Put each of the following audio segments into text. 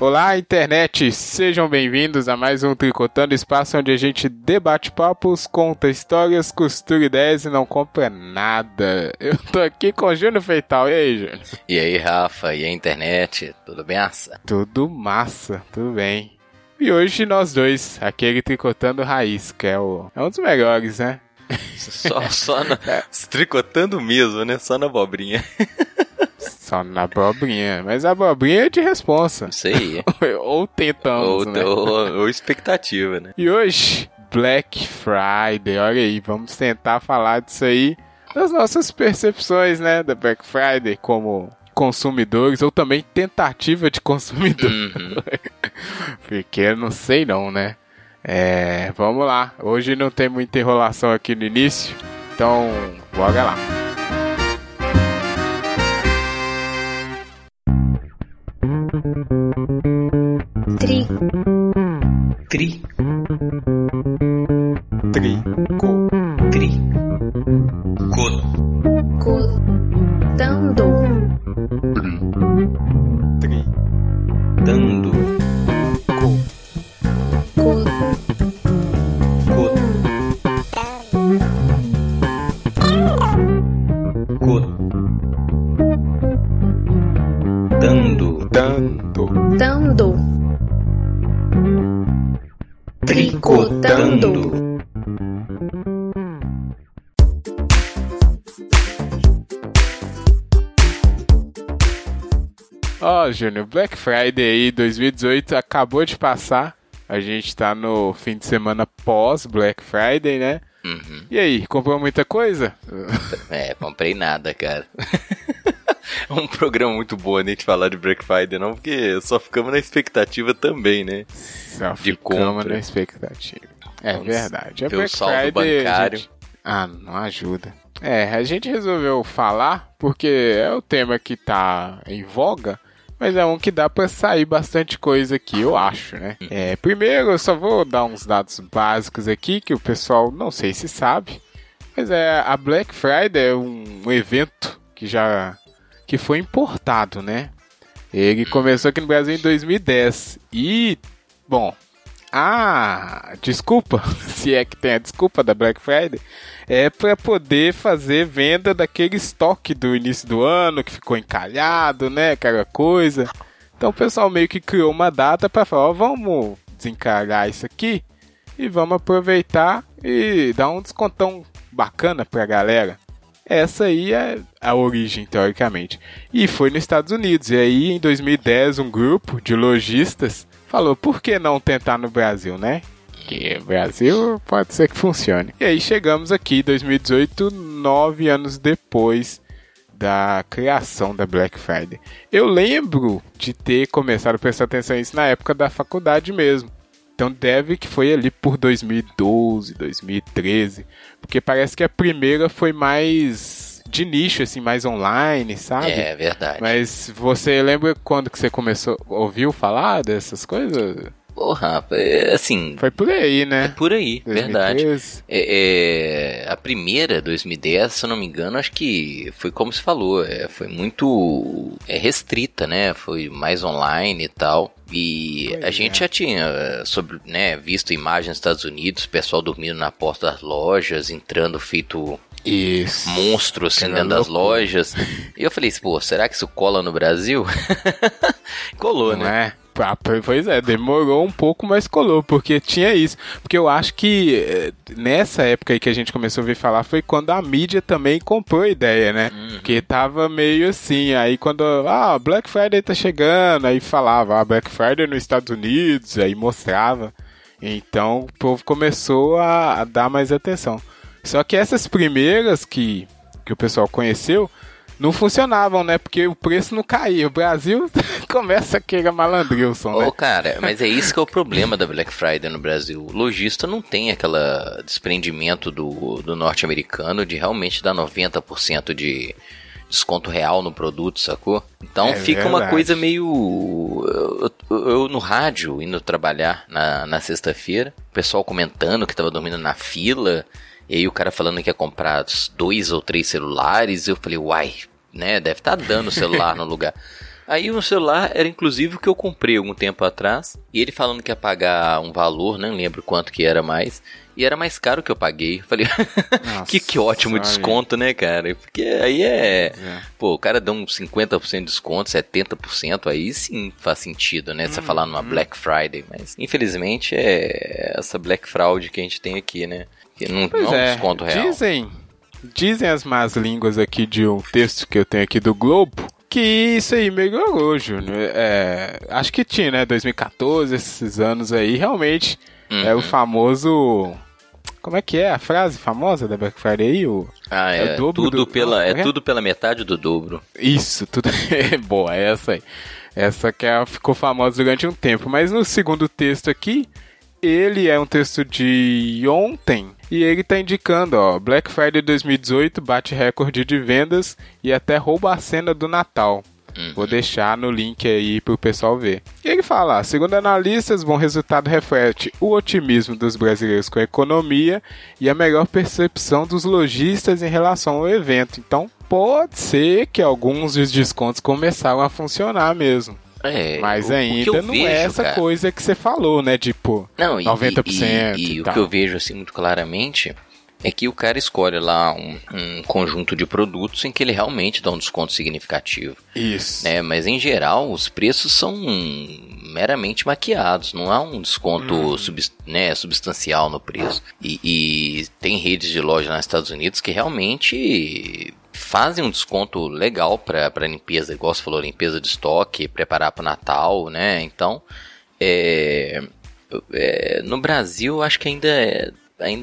Olá, internet! Sejam bem-vindos a mais um Tricotando, espaço onde a gente debate papos, conta histórias, costura ideias e não compra nada. Eu tô aqui com o Júnior Feital. E aí, Júnior? E aí, Rafa? E aí, internet? Tudo bem, aça? Tudo massa, tudo bem. E hoje nós dois, aquele Tricotando Raiz, que é um dos melhores, né? Tricotando mesmo, né? Só na abobrinha. Só na abobrinha. Mas a abobrinha é de responsa. Isso aí. Ou tentamos, né? Ou expectativa, né? E hoje, Black Friday. Olha aí, vamos tentar falar disso aí, das nossas percepções, né? Da Black Friday como consumidores, ou também tentativa de consumidor. Uhum. Porque eu não sei não, né? Vamos lá. Hoje não tem muita enrolação aqui no início, então bora lá. Júnior, Black Friday aí 2018 acabou de passar. A gente tá no fim de semana pós Black Friday, né? Uhum. E aí, comprou muita coisa? Comprei nada, cara. É um programa muito bom a gente falar de Black Friday, não, porque só ficamos na expectativa também, né? Só de ficamos compra. Na expectativa. Verdade. É Black Friday, bancário. Gente... Ah, não ajuda. A gente resolveu falar porque é o tema que tá em voga. Mas é um que dá pra sair bastante coisa aqui, eu acho, né? Primeiro, eu só vou dar uns dados básicos aqui, que o pessoal não sei se sabe. Mas a Black Friday é um evento que foi importado, né? Ele começou aqui no Brasil em 2010. E, bom, a desculpa, se é que tem a desculpa da Black Friday, é pra poder fazer venda daquele estoque do início do ano, que ficou encalhado, né, aquela coisa. Então o pessoal meio que criou uma data pra falar, vamos desencalhar isso aqui e vamos aproveitar e dar um descontão bacana pra galera. Essa aí é a origem, teoricamente. E foi nos Estados Unidos, e aí em 2010 um grupo de lojistas falou, por que não tentar no Brasil, né? Porque o Brasil pode ser que funcione. E aí chegamos aqui em 2018, 9 anos depois da criação da Black Friday. Eu lembro de ter começado a prestar atenção nisso na época da faculdade mesmo. Então deve que foi ali por 2012, 2013. Porque parece que a primeira foi mais de nicho, assim, mais online, sabe? É, verdade. Mas você lembra quando que você começou, ouviu falar dessas coisas? Porra, assim... Foi por aí, né? É por aí, 2013. Verdade. A primeira, 2010, se eu não me engano, acho que foi como se falou, foi muito restrita, né? Foi mais online e tal. E a gente já tinha visto imagens nos Estados Unidos, pessoal dormindo na porta das lojas, entrando feito... Isso. Monstros assim, dentro das lojas. E eu falei, pô, será que isso cola no Brasil? Colou, não, né? Pois é, demorou um pouco, mas colou, porque tinha isso. Porque eu acho que nessa época aí que a gente começou a ouvir falar foi quando a mídia também comprou a ideia, né? Porque tava meio assim, aí quando, Black Friday tá chegando, aí falava, Black Friday nos Estados Unidos, aí mostrava. Então o povo começou a dar mais atenção. Só que essas primeiras que o pessoal conheceu não funcionavam, né? Porque o preço não caía. O Brasil começa a querer malandrilson, né? Cara, mas é isso que é o problema da Black Friday no Brasil. O lojista não tem aquele desprendimento do norte-americano de realmente dar 90% de desconto real no produto, sacou? Então fica verdade. Uma coisa meio... Eu no rádio, indo trabalhar na sexta-feira, o pessoal comentando que tava dormindo na fila... E aí o cara falando que ia comprar 2 ou 3 celulares, eu falei, uai, né, deve estar dando celular no lugar. Aí o celular era inclusive o que eu comprei algum tempo atrás, e ele falando que ia pagar um valor, não lembro quanto que era mais, e era mais caro que eu paguei. Falei, nossa, que ótimo desconto, né, cara? Porque aí pô, o cara dá uns 50% de desconto, 70%, aí sim faz sentido, né? Você falar numa Black Friday, mas infelizmente é essa Black Fraud que a gente tem aqui, né? Que não é um desconto real. Dizem as más línguas aqui de um texto que eu tenho aqui do Globo, que isso aí melhorou, Júnior. Acho que tinha, né? 2014, esses anos aí, realmente. É o famoso... Como é que é a frase famosa da Black Friday aí? É o dobro tudo do... tudo pela metade do dobro. Isso, tudo... Boa, é essa aí. Essa que ficou famosa durante um tempo. Mas no segundo texto aqui, ele é um texto de ontem, e ele tá indicando, Black Friday 2018 bate recorde de vendas e até rouba a cena do Natal. Vou deixar no link aí pro pessoal ver. E ele fala, segundo analistas, bom resultado reflete o otimismo dos brasileiros com a economia e a melhor percepção dos lojistas em relação ao evento. Então, pode ser que alguns dos descontos começaram a funcionar mesmo. Mas ainda não é essa coisa que você falou, né? Tipo, 90% e o que eu vejo assim muito claramente... É que o cara escolhe lá um conjunto de produtos em que ele realmente dá um desconto significativo. Isso. Né? Mas, em geral, os preços são meramente maquiados. Não há um desconto substancial no preço. E tem redes de loja nos Estados Unidos que realmente fazem um desconto legal para limpeza. Igual você falou, limpeza de estoque, preparar para o Natal, né? Então, no Brasil, acho que ainda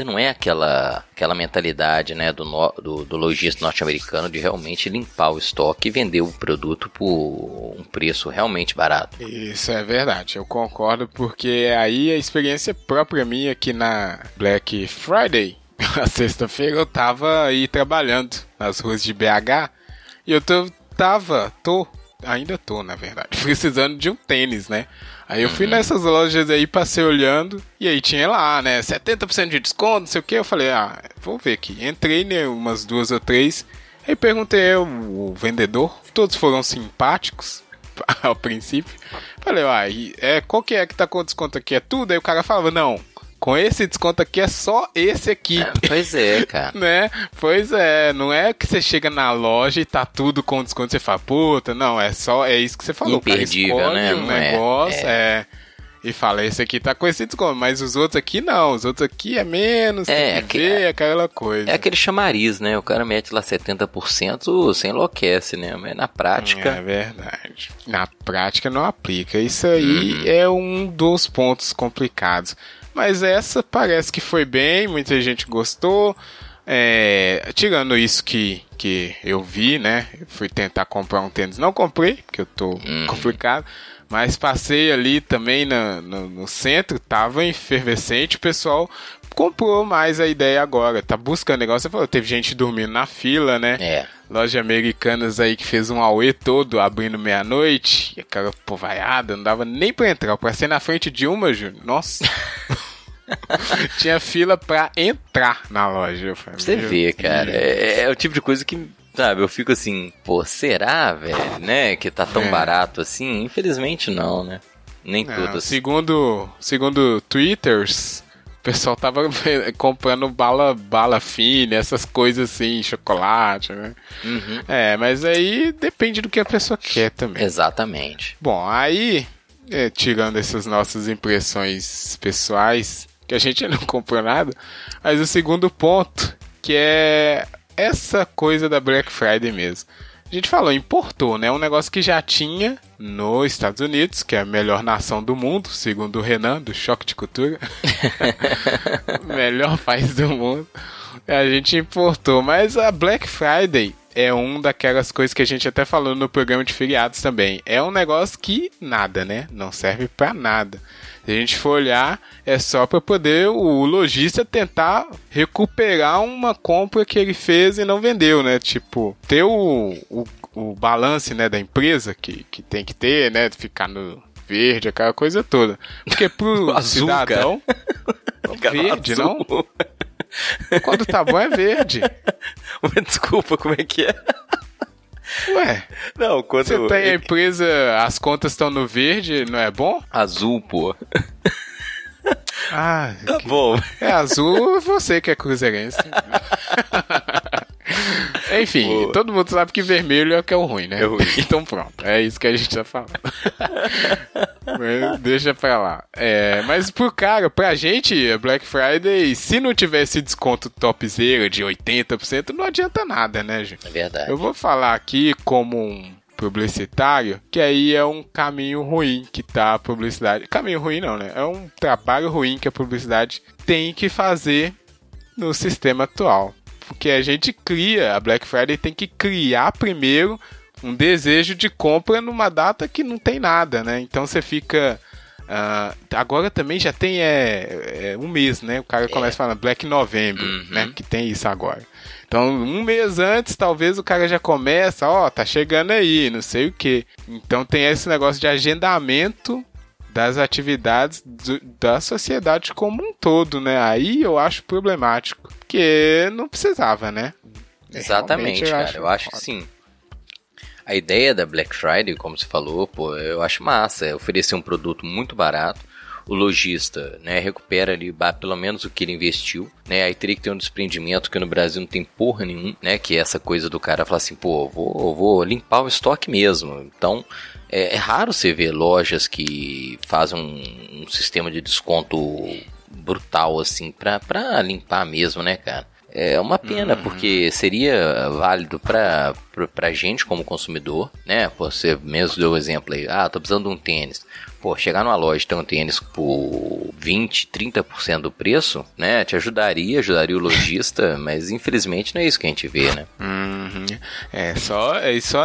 não é aquela mentalidade, né, do lojista norte-americano de realmente limpar o estoque e vender o produto por um preço realmente barato. Isso é verdade, eu concordo, porque aí a experiência própria minha aqui na Black Friday, na sexta-feira, eu tava aí trabalhando nas ruas de BH e eu ainda tô, na verdade, precisando de um tênis, né? Aí eu fui nessas lojas aí, passei olhando, e aí tinha lá, né, 70% de desconto, não sei o que, eu falei, vou ver aqui. Entrei, né, umas 2 ou 3, aí perguntei o vendedor, todos foram simpáticos ao princípio. Falei, qual que tá com desconto aqui? É tudo? Aí o cara falava, não, com esse desconto aqui é só esse aqui. Pois é, cara. Né? Pois é, não é que você chega na loja e tá tudo com desconto, você fala, puta, não, é isso que você falou. Imperdível, cara, né? Um negócio, e fala, esse aqui tá com esse desconto, mas os outros aqui não, os outros aqui é menos, tem que ver aquela coisa. É aquele chamariz, né? O cara mete lá 70%, você enlouquece, né? Mas na prática... É verdade. Na prática não aplica. Isso aí é um dos pontos complicados. Mas essa parece que foi bem, muita gente gostou. Tirando isso que eu vi, né? Fui tentar comprar um tênis, não comprei, porque eu tô complicado. Mas passei ali também no centro, tava efervescente, o pessoal comprou mais a ideia agora. Tá buscando negócio, você falou, teve gente dormindo na fila, né? Loja Americanas aí que fez um auê todo, abrindo meia-noite. E aquela povaiada, não dava nem pra entrar. Eu passei na frente de uma, Júnior. Nossa. Tinha fila pra entrar na loja. Você vê, cara. É o tipo de coisa que, sabe, eu fico assim, pô, será, velho, né? Que tá tão barato assim? Infelizmente não, né? Nem tudo. Segundo Twitters... O pessoal tava comprando bala fina, essas coisas assim, chocolate, né? Mas aí depende do que a pessoa quer também. Exatamente. Bom, aí, tirando essas nossas impressões pessoais, que a gente não comprou nada, mas o segundo ponto, que é essa coisa da Black Friday mesmo. A gente falou, importou, né? Um negócio que já tinha nos Estados Unidos, que é a melhor nação do mundo, segundo o Renan, do Choque de Cultura. Melhor país do mundo. A gente importou, mas a Black Friday é uma daquelas coisas que a gente até falou no programa de feriados também. É um negócio que nada, né? Não serve pra nada. Se a gente for olhar, é só pra poder o lojista tentar recuperar uma compra que ele fez e não vendeu, né? Tipo, ter o balance, né, da empresa que tem que ter, né? Ficar no verde, aquela coisa toda. Porque pro azul, cidadão... verde, azul. Não? Quando tá bom é verde. Desculpa, como é que é? Ué, não, quando você tem a empresa, as contas estão no verde, não é bom? Azul, pô. Ah, tá bom. É azul, você que é cruzeirense. Enfim, boa. Todo mundo sabe que vermelho é o que é o ruim, né? É ruim. Então pronto, é isso que a gente tá falando. Mas deixa pra lá. É, mas pro cara, pra gente, Black Friday, se não tivesse desconto topzera de 80%, não adianta nada, né, gente? É verdade. Eu vou falar aqui como um publicitário, que aí é um caminho ruim que tá a publicidade... Caminho ruim não, né? É um trabalho ruim que a publicidade tem que fazer no sistema atual. Porque a gente cria, a Black Friday tem que criar primeiro um desejo de compra numa data que não tem nada, né? Então você fica... agora também já tem um mês, né? O cara começa falando Black November, né? Que tem isso agora. Então, um mês antes, talvez o cara já começa, tá chegando aí, não sei o quê. Então tem esse negócio de agendamento das atividades da sociedade como um todo, né? Aí eu acho problemático, porque não precisava, né? Exatamente, eu acho que sim. A ideia da Black Friday, como você falou, pô, eu acho massa, é oferecer um produto muito barato. O lojista, né, recupera ali pelo menos o que ele investiu, né, aí teria que ter um desprendimento que no Brasil não tem porra nenhum, né, que é essa coisa do cara falar assim, pô, eu vou limpar o estoque mesmo. Então, é raro você ver lojas que fazem um sistema de desconto brutal, assim, pra limpar mesmo, né, cara. É uma pena, porque seria válido pra gente como consumidor, né? Você mesmo deu o exemplo aí, tô precisando de um tênis. Pô, chegar numa loja e ter um tênis por 20%, 30% do preço, né? Te ajudaria o lojista, mas infelizmente não é isso que a gente vê, né? É só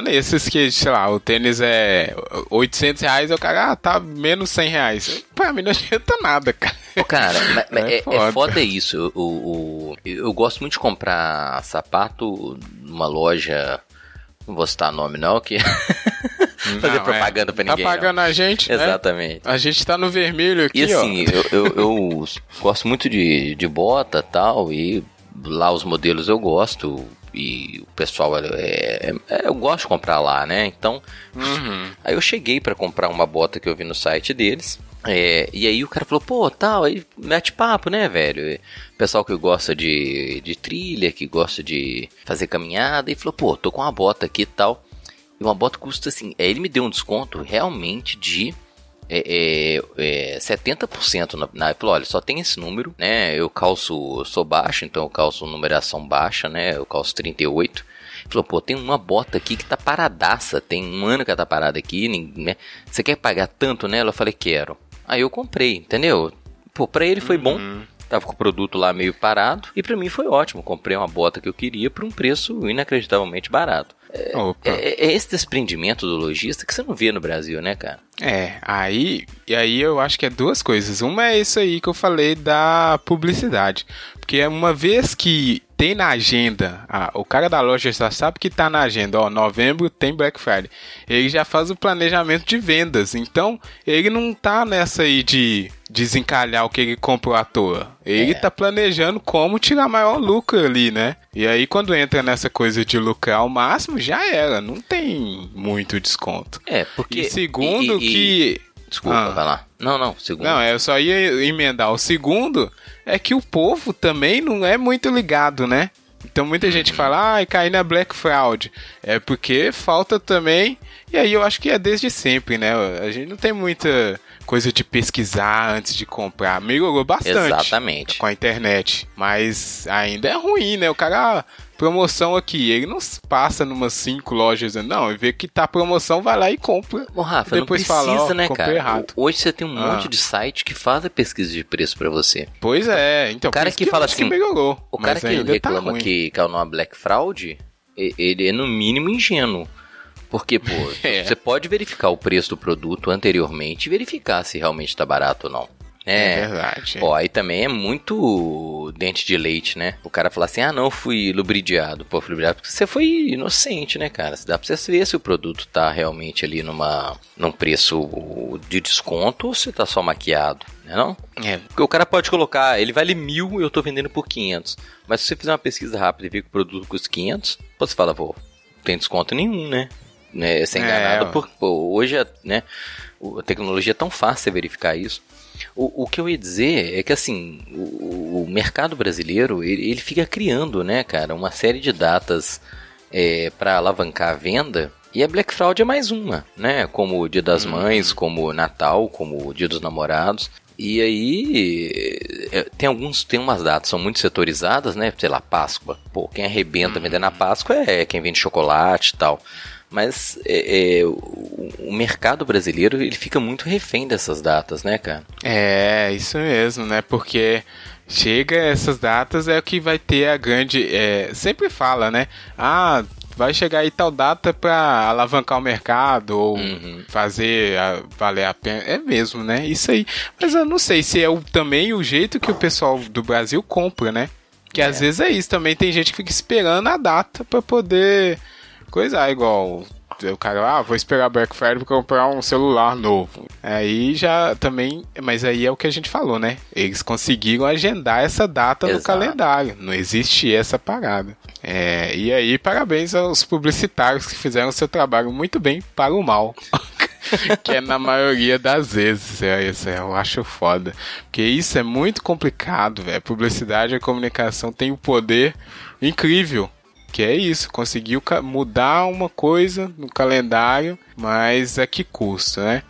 nesses que, sei lá, o tênis é R$800, o cara, tá menos R$100. Pra mim não adianta nada, cara. Pô, cara, é foda isso. Eu gosto muito de comprar sapato numa loja, não vou citar nome não, que... fazer propaganda pra ninguém. Tá pagando a gente, né? Exatamente. A gente tá no vermelho aqui, ó. E assim, eu gosto muito de bota e tal, e lá os modelos eu gosto, e o pessoal, eu gosto de comprar lá, né? Então, aí eu cheguei pra comprar uma bota que eu vi no site deles, e aí o cara falou, pô, tal, aí mete papo, né, velho? Pessoal que gosta de trilha, que gosta de fazer caminhada, e falou, pô, tô com uma bota aqui e tal. Uma bota custa assim, ele me deu um desconto realmente de 70% ele falou, olha, só tem esse número, né, eu calço, sou baixo, então eu calço numeração baixa, né, eu calço 38, ele falou, pô, tem uma bota aqui que tá paradaça, tem um ano que ela tá parada aqui, né, você quer pagar tanto nela? Eu falei, quero, aí eu comprei, entendeu, pô, pra ele foi bom, tava com o produto lá meio parado, e pra mim foi ótimo, comprei uma bota que eu queria por um preço inacreditavelmente barato. É esse desprendimento do lojista que você não vê no Brasil, né, cara? Aí eu acho que é duas coisas. Uma é isso aí que eu falei da publicidade. Porque uma vez que tem na agenda, o cara da loja já sabe que tá na agenda, novembro tem Black Friday. Ele já faz o planejamento de vendas. Então, ele não tá nessa aí de desencalhar o que ele comprou à toa. Ele tá planejando como tirar maior lucro ali, né? E aí, quando entra nessa coisa de lucrar ao máximo, já era. Não tem muito desconto. E segundo que... Desculpa, vai lá. Não, segundo. Não, eu só ia emendar. O segundo é que o povo também não é muito ligado, né? Então, muita gente fala, caí na Black Fraud. É porque falta também... E aí, eu acho que é desde sempre, né? A gente não tem muita... coisa de pesquisar antes de comprar. Melhorou bastante. Exatamente. Com a internet. Mas ainda é ruim, né? O cara, promoção aqui, ele não passa numas 5 lojas, não. Ele vê que tá promoção, vai lá e compra. Ô, Rafa, depois não precisa, né, cara? Errado. Hoje você tem um monte de site que faz a pesquisa de preço pra você. Pois é. Então, o cara que fala assim, que melhorou. O cara que reclama que caiu numa Black Fraud, ele é no mínimo ingênuo. Porque, pô, você pode verificar o preço do produto anteriormente e verificar se realmente está barato ou não. É verdade. Ó, aí também é muito dente de leite, né? O cara fala assim, não, fui lubridiado. Pô, fui lubridiado porque você foi inocente, né, cara? Dá pra você ver se o produto tá realmente ali num preço de desconto ou se tá só maquiado, né não? Porque o cara pode colocar, ele vale 1.000 e eu tô vendendo por 500. Mas se você fizer uma pesquisa rápida e ver que o produto custa 500, você fala, pô... tem desconto nenhum, né? Você é enganado por... Hoje, né, a tecnologia é tão fácil verificar isso. O que eu ia dizer é que, assim, o mercado brasileiro, ele fica criando, né, cara, uma série de datas para alavancar a venda. E a Black Friday é mais uma, né? Como o Dia das Mães, como o Natal, como o Dia dos Namorados. E aí, tem umas datas, são muito setorizadas, né? Sei lá, Páscoa. Pô, quem arrebenta vendendo a Páscoa é quem vende chocolate e tal. Mas o mercado brasileiro, ele fica muito refém dessas datas, né, cara? É, isso mesmo, né? Porque... chega essas datas, é o que vai ter a grande... sempre fala, né? Ah, vai chegar aí tal data pra alavancar o mercado ou fazer valer a pena. É mesmo, né? Isso aí. Mas eu não sei se é também o jeito que o pessoal do Brasil compra, né? Que às vezes é isso também. Tem gente que fica esperando a data pra poder coisar, igual... o cara, vou esperar Black Friday pra comprar um celular novo. Aí já também, mas aí é o que a gente falou, né? Eles conseguiram agendar essa data no calendário. Não existe essa parada. E aí, parabéns aos publicitários que fizeram seu trabalho muito bem para o mal. Que é na maioria das vezes. Isso eu acho foda. Porque isso é muito complicado, velho. Publicidade e comunicação tem um poder incrível. Que é isso, conseguiu mudar uma coisa no calendário, mas a que custo, né?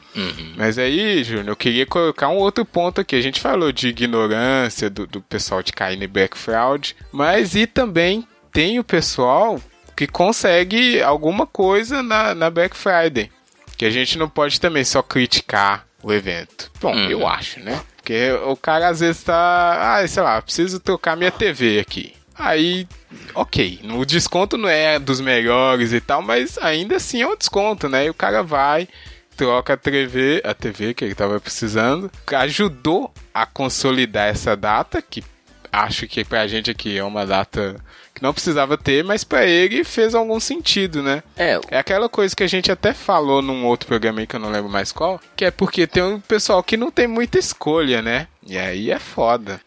Mas aí, Júnior, eu queria colocar um outro ponto aqui. A gente falou de ignorância do pessoal de cair em Black Friday, mas e também tem o pessoal que consegue alguma coisa na Black Friday, que a gente não pode também só criticar o evento. Bom, eu acho, né? Porque o cara às vezes tá... sei lá, preciso trocar minha TV aqui. Aí, ok, o desconto não é dos melhores e tal, mas ainda assim é um desconto, né? E o cara vai, troca a TV que ele tava precisando, ajudou a consolidar essa data, que acho que pra gente aqui é uma data que não precisava ter, mas pra ele fez algum sentido, né? É aquela coisa que a gente até falou num outro programa aí que eu não lembro mais qual, que é porque tem um pessoal que não tem muita escolha, né? E aí é foda.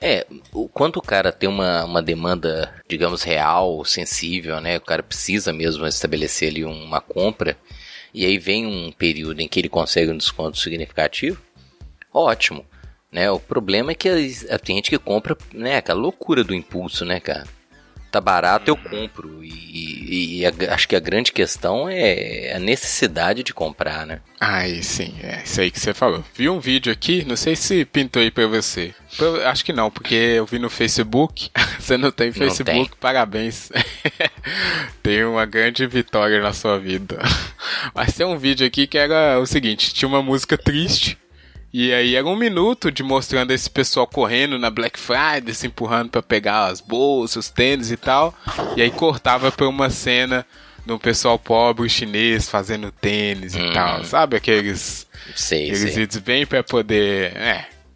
Quando o cara tem uma demanda, digamos, real, sensível, né? O cara precisa mesmo estabelecer ali uma compra, e aí vem um período em que ele consegue um desconto significativo, ótimo, né? O problema é que tem gente que compra, né? Aquela loucura do impulso, né, cara? Tá barato, eu compro. E acho que a grande questão é a necessidade de comprar, né? Aí sim, é isso aí que você falou. Vi um vídeo aqui, não sei se pintou aí pra você. Acho que não, porque eu vi no Facebook. Você não tem Facebook, não tem. Parabéns. Tem uma grande vitória na sua vida. Mas tem um vídeo aqui que era o seguinte, tinha uma música triste. E aí era um minuto de mostrando esse pessoal correndo na Black Friday, se empurrando pra pegar as bolsas, os tênis e tal. E aí cortava pra uma cena de um pessoal pobre chinês fazendo tênis e tal. Sabe aqueles vídeos bem pra poder...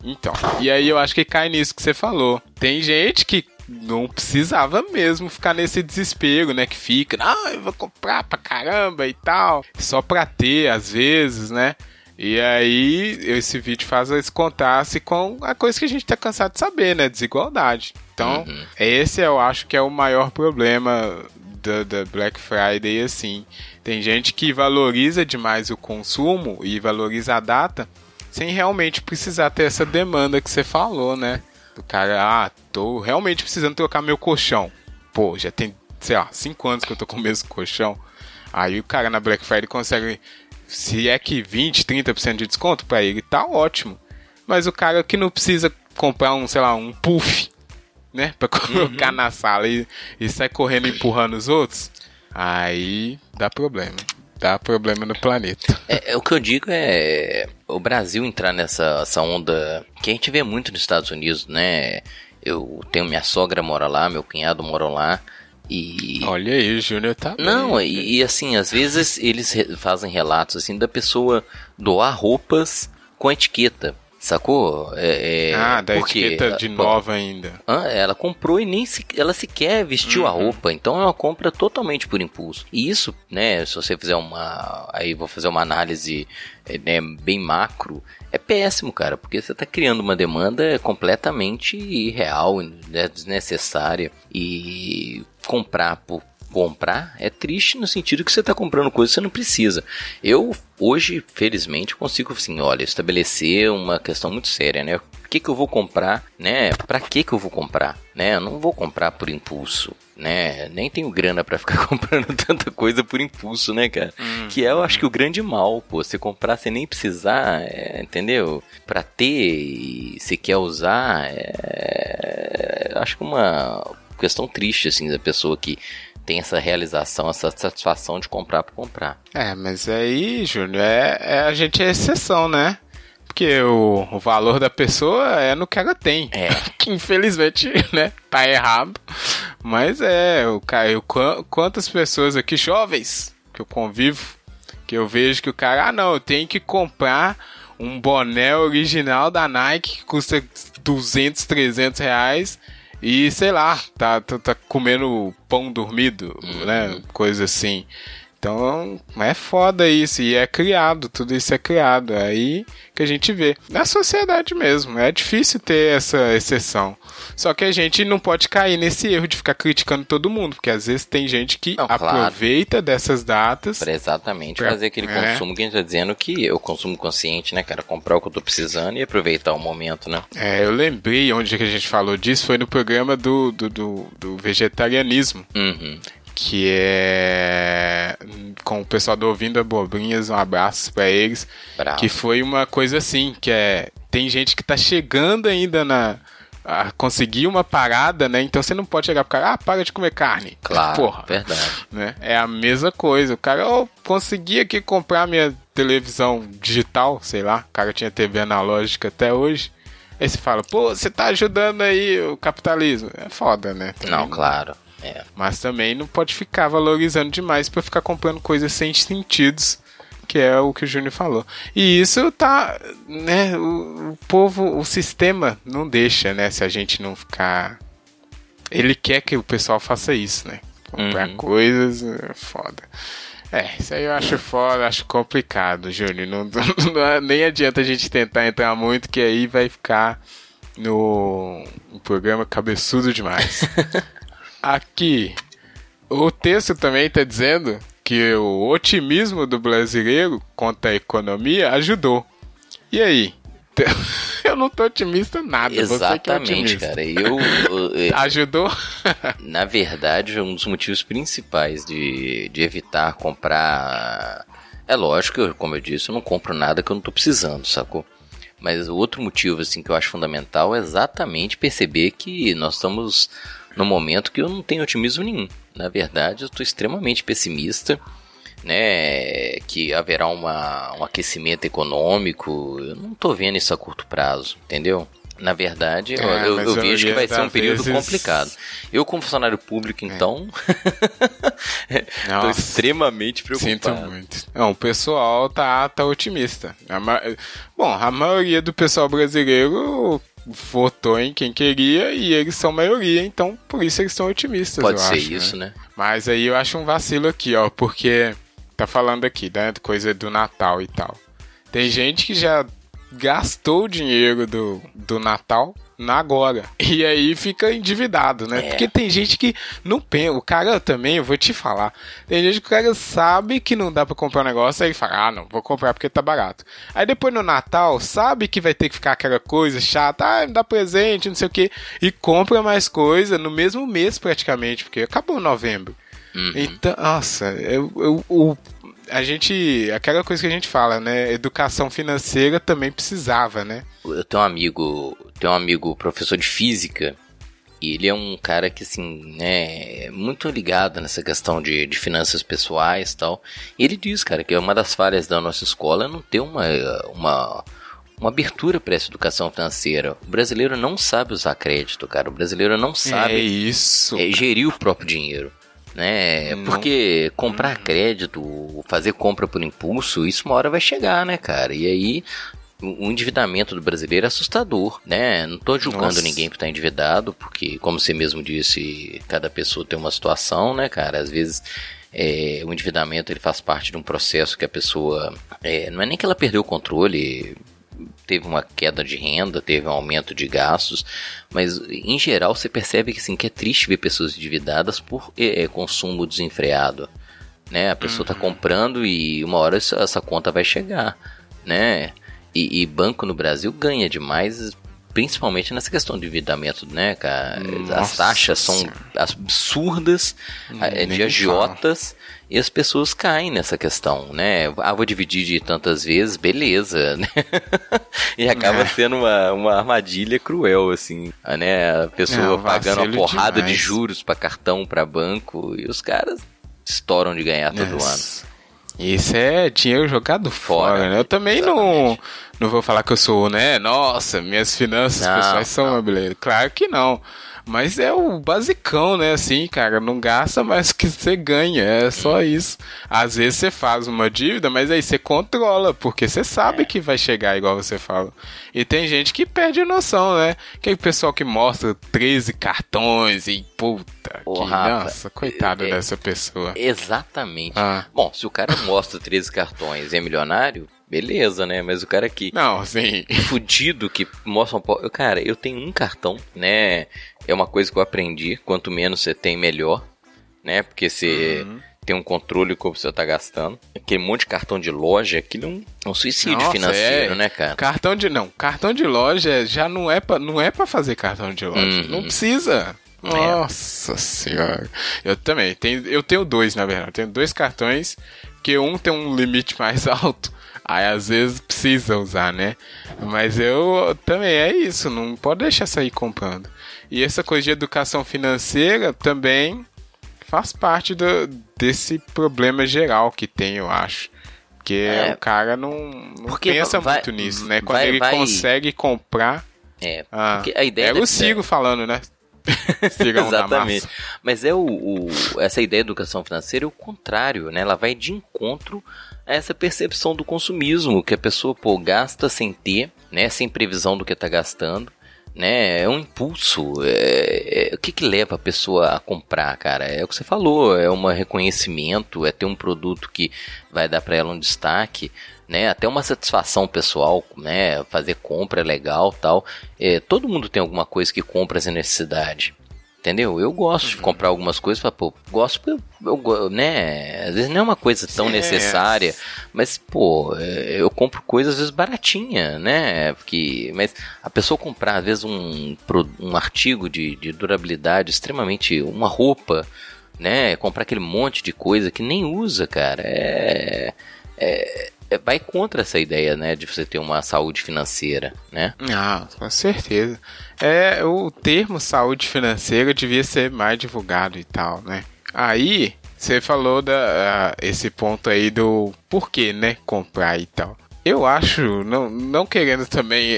então. E aí eu acho que cai nisso que você falou. Tem gente que não precisava mesmo ficar nesse desespero, né? Que fica, eu vou comprar pra caramba e tal. Só pra ter, às vezes, né? E aí, esse vídeo faz esse contraste com a coisa que a gente tá cansado de saber, né? Desigualdade. Então, esse eu acho que é o maior problema da Black Friday, assim. Tem gente que valoriza demais o consumo e valoriza a data sem realmente precisar ter essa demanda que você falou, né? O cara, tô realmente precisando trocar meu colchão. Pô, já tem, sei lá, 5 anos que eu tô com o mesmo colchão. Aí o cara na Black Friday consegue... se é que 20, 30% de desconto pra ele, tá ótimo. Mas o cara que não precisa comprar um puff, né? Pra colocar na sala e sai correndo empurrando os outros, aí dá problema. Dá problema no planeta. O que eu digo é o Brasil entrar nessa onda que a gente vê muito nos Estados Unidos, né? Eu tenho minha sogra mora lá, meu cunhado mora lá. E... olha aí, o Júnior tá bem. Não, e assim, às vezes eles fazem relatos assim da pessoa doar roupas com etiqueta, sacou? Da porque etiqueta de nova ainda. Ela comprou e ela sequer vestiu a roupa, então é uma compra totalmente por impulso. E isso, né, se você fizer aí vou fazer uma análise bem macro, é péssimo, cara, porque você tá criando uma demanda completamente irreal, desnecessária, e comprar por comprar é triste no sentido que você está comprando coisas que você não precisa. Eu, hoje, felizmente, consigo, assim, olha, estabelecer uma questão muito séria, né? O que que eu vou comprar, né? Pra que que eu vou comprar, né? Eu não vou comprar por impulso, né? Nem tenho grana pra ficar comprando tanta coisa por impulso, né, cara? Que é, eu acho que o grande mal, pô. Você comprar sem nem precisar, entendeu? Pra ter e se quer usar, acho que uma questão triste, assim, da pessoa que tem essa realização, essa satisfação de comprar por comprar. É, mas aí, Júlio, a gente é exceção, né? Porque o valor da pessoa é no que ela tem. É. Que infelizmente, né, tá errado. Mas quantas pessoas aqui, jovens, que eu convivo, que eu vejo que o cara, eu tenho que comprar um boné original da Nike que custa 200, 300 reais e, sei lá, tá comendo pão dormido, né, coisa assim. Então, é foda isso, e é criado, tudo isso é criado, é aí que a gente vê. Na sociedade mesmo, é difícil ter essa exceção. Só que a gente não pode cair nesse erro de ficar criticando todo mundo, porque às vezes tem gente que aproveita dessas datas. Pra exatamente fazer aquele consumo que a gente tá dizendo que é o consumo consciente, né, cara? Comprar o que eu tô precisando e aproveitar o momento, né? É, eu lembrei onde que a gente falou disso, foi no programa do vegetarianismo. Uhum. Que é com o pessoal do Ouvindo Abobrinhas, um abraço pra eles. Bravo. Que foi uma coisa assim, que tem gente que tá chegando ainda a conseguir uma parada, né? Então você não pode chegar pro cara, para de comer carne. Claro, porra, verdade. Né? É a mesma coisa, o cara, consegui aqui comprar minha televisão digital, sei lá, o cara tinha TV analógica até hoje. Aí você fala, pô, você tá ajudando aí o capitalismo. É foda, né? Também, não, claro. É. Mas também não pode ficar valorizando demais pra ficar comprando coisas sem sentidos, que é o que o Júnior falou. E isso tá, né, o povo, o sistema não deixa, né, se a gente não ficar... Ele quer que o pessoal faça isso, né? Comprar coisas, foda. Isso aí eu acho foda, acho complicado, Júnior. Não, nem adianta a gente tentar entrar muito, que aí vai ficar no programa cabeçudo demais. Aqui, o texto também está dizendo que o otimismo do brasileiro contra a economia ajudou. E aí? Eu não tô otimista nada. Exatamente, você que é otimista. Cara. Ajudou? Na verdade, um dos motivos principais de evitar comprar... É lógico, como eu disse, eu não compro nada que eu não tô precisando, sacou? Mas o outro motivo assim, que eu acho fundamental é exatamente perceber que nós estamos... no momento que eu não tenho otimismo nenhum. Na verdade, eu estou extremamente pessimista, né, que haverá um aquecimento econômico. Eu não estou vendo isso a curto prazo, entendeu? Na verdade, eu vejo que vai ser um período complicado. Eu, como funcionário público, então, estou extremamente preocupado. Sinto muito. Não, o pessoal tá otimista. Bom, a maioria do pessoal brasileiro... votou em quem queria e eles são maioria, então por isso eles são otimistas. Pode ser isso, né? Mas aí eu acho um vacilo aqui, ó, porque tá falando aqui, né, coisa do Natal e tal. Tem gente que já gastou o dinheiro do Natal agora, e aí fica endividado, né? Porque tem gente que não pensa, o cara também, eu vou te falar, tem gente que o cara sabe que não dá pra comprar um negócio, aí ele fala, não, vou comprar porque tá barato. Aí depois no Natal, sabe que vai ter que ficar aquela coisa chata, me dá presente, não sei o que, e compra mais coisa no mesmo mês praticamente, porque acabou novembro. Então, nossa, a gente, aquela coisa que a gente fala, né, educação financeira também precisava, né? Eu tenho um amigo professor de física, e ele é um cara que, assim, né, muito ligado nessa questão de finanças pessoais e tal, e ele diz, cara, que é uma das falhas da nossa escola não ter uma abertura para essa educação financeira. O brasileiro não sabe usar crédito, cara, o brasileiro não sabe gerir o próprio dinheiro. Né? Porque comprar crédito, fazer compra por impulso, isso uma hora vai chegar, né, cara? E aí o endividamento do brasileiro é assustador, né? Não tô julgando ninguém que tá endividado, porque, como você mesmo disse, cada pessoa tem uma situação, né, cara? Às vezes o endividamento ele faz parte de um processo que a pessoa não é nem que ela perdeu o controle, teve uma queda de renda, teve um aumento de gastos, mas em geral você percebe que, assim, que é triste ver pessoas endividadas por consumo desenfreado, né? A pessoa tá comprando e uma hora essa conta vai chegar, né? E banco no Brasil ganha demais, principalmente nessa questão de endividamento, né, cara? Nossa, as taxas são absurdas, de agiotas, e as pessoas caem nessa questão, né? Ah, vou dividir de tantas vezes, beleza, né? E acaba sendo uma armadilha cruel, assim, né? A pessoa pagando uma porrada demais de juros pra cartão, pra banco, e os caras estouram de ganhar todo ano. Isso é dinheiro jogado fora, né? Eu também não vou falar que eu sou, né? Nossa, minhas finanças pessoais são uma beleza. Claro que não. Mas é o basicão, né? Assim, cara, não gasta mais o que você ganha. É só isso. Às vezes você faz uma dívida, mas aí você controla, porque você sabe que vai chegar, igual você fala. E tem gente que perde a noção, né? Que é o pessoal que mostra 13 cartões e puta, nossa, coitado dessa pessoa. Exatamente. Bom, se o cara mostra 13 cartões e é milionário, beleza, né? Mas o cara aqui... Não, sim. Fudido que mostra um... Cara, eu tenho um cartão, né? É uma coisa que eu aprendi. Quanto menos você tem, melhor, né? Porque você tem um controle como você tá gastando. Aquele monte de cartão de loja, aquilo é um suicídio financeiro, né, cara? Cartão de loja já não é pra fazer cartão de loja. Não precisa. Nossa senhora. Eu também. Eu tenho dois, na verdade. Eu tenho dois cartões, que um tem um limite mais alto. Aí às vezes precisa usar, né? Mas eu também, é isso, não pode deixar sair comprando. E essa coisa de educação financeira também faz parte desse problema geral que tem, eu acho. Porque o cara não pensa muito nisso, né? Quando ele consegue comprar... porque a ideia o Ciro falando, né? Exatamente. Mas essa ideia de educação financeira é o contrário, né? Ela vai de encontro a essa percepção do consumismo, que a pessoa gasta sem ter, né? Sem previsão do que está gastando, né? É um impulso. O que leva a pessoa a comprar, cara? É o que você falou, é um reconhecimento, é ter um produto que vai dar para ela um destaque, né, até uma satisfação pessoal, né, fazer compra é legal, tal. Todo mundo tem alguma coisa que compra sem necessidade, entendeu? Eu gosto de comprar algumas coisas, pô, gosto, né, às vezes não é uma coisa tão necessária, mas, pô, eu compro coisas às vezes baratinha, né, porque, mas a pessoa comprar às vezes um artigo de durabilidade extremamente, uma roupa, né, comprar aquele monte de coisa que nem usa, cara, vai contra essa ideia, né, de você ter uma saúde financeira, né? Ah, com certeza. O termo saúde financeira devia ser mais divulgado e tal, né? Aí, você falou esse ponto aí do porquê, né, comprar e tal. Eu acho, não querendo também,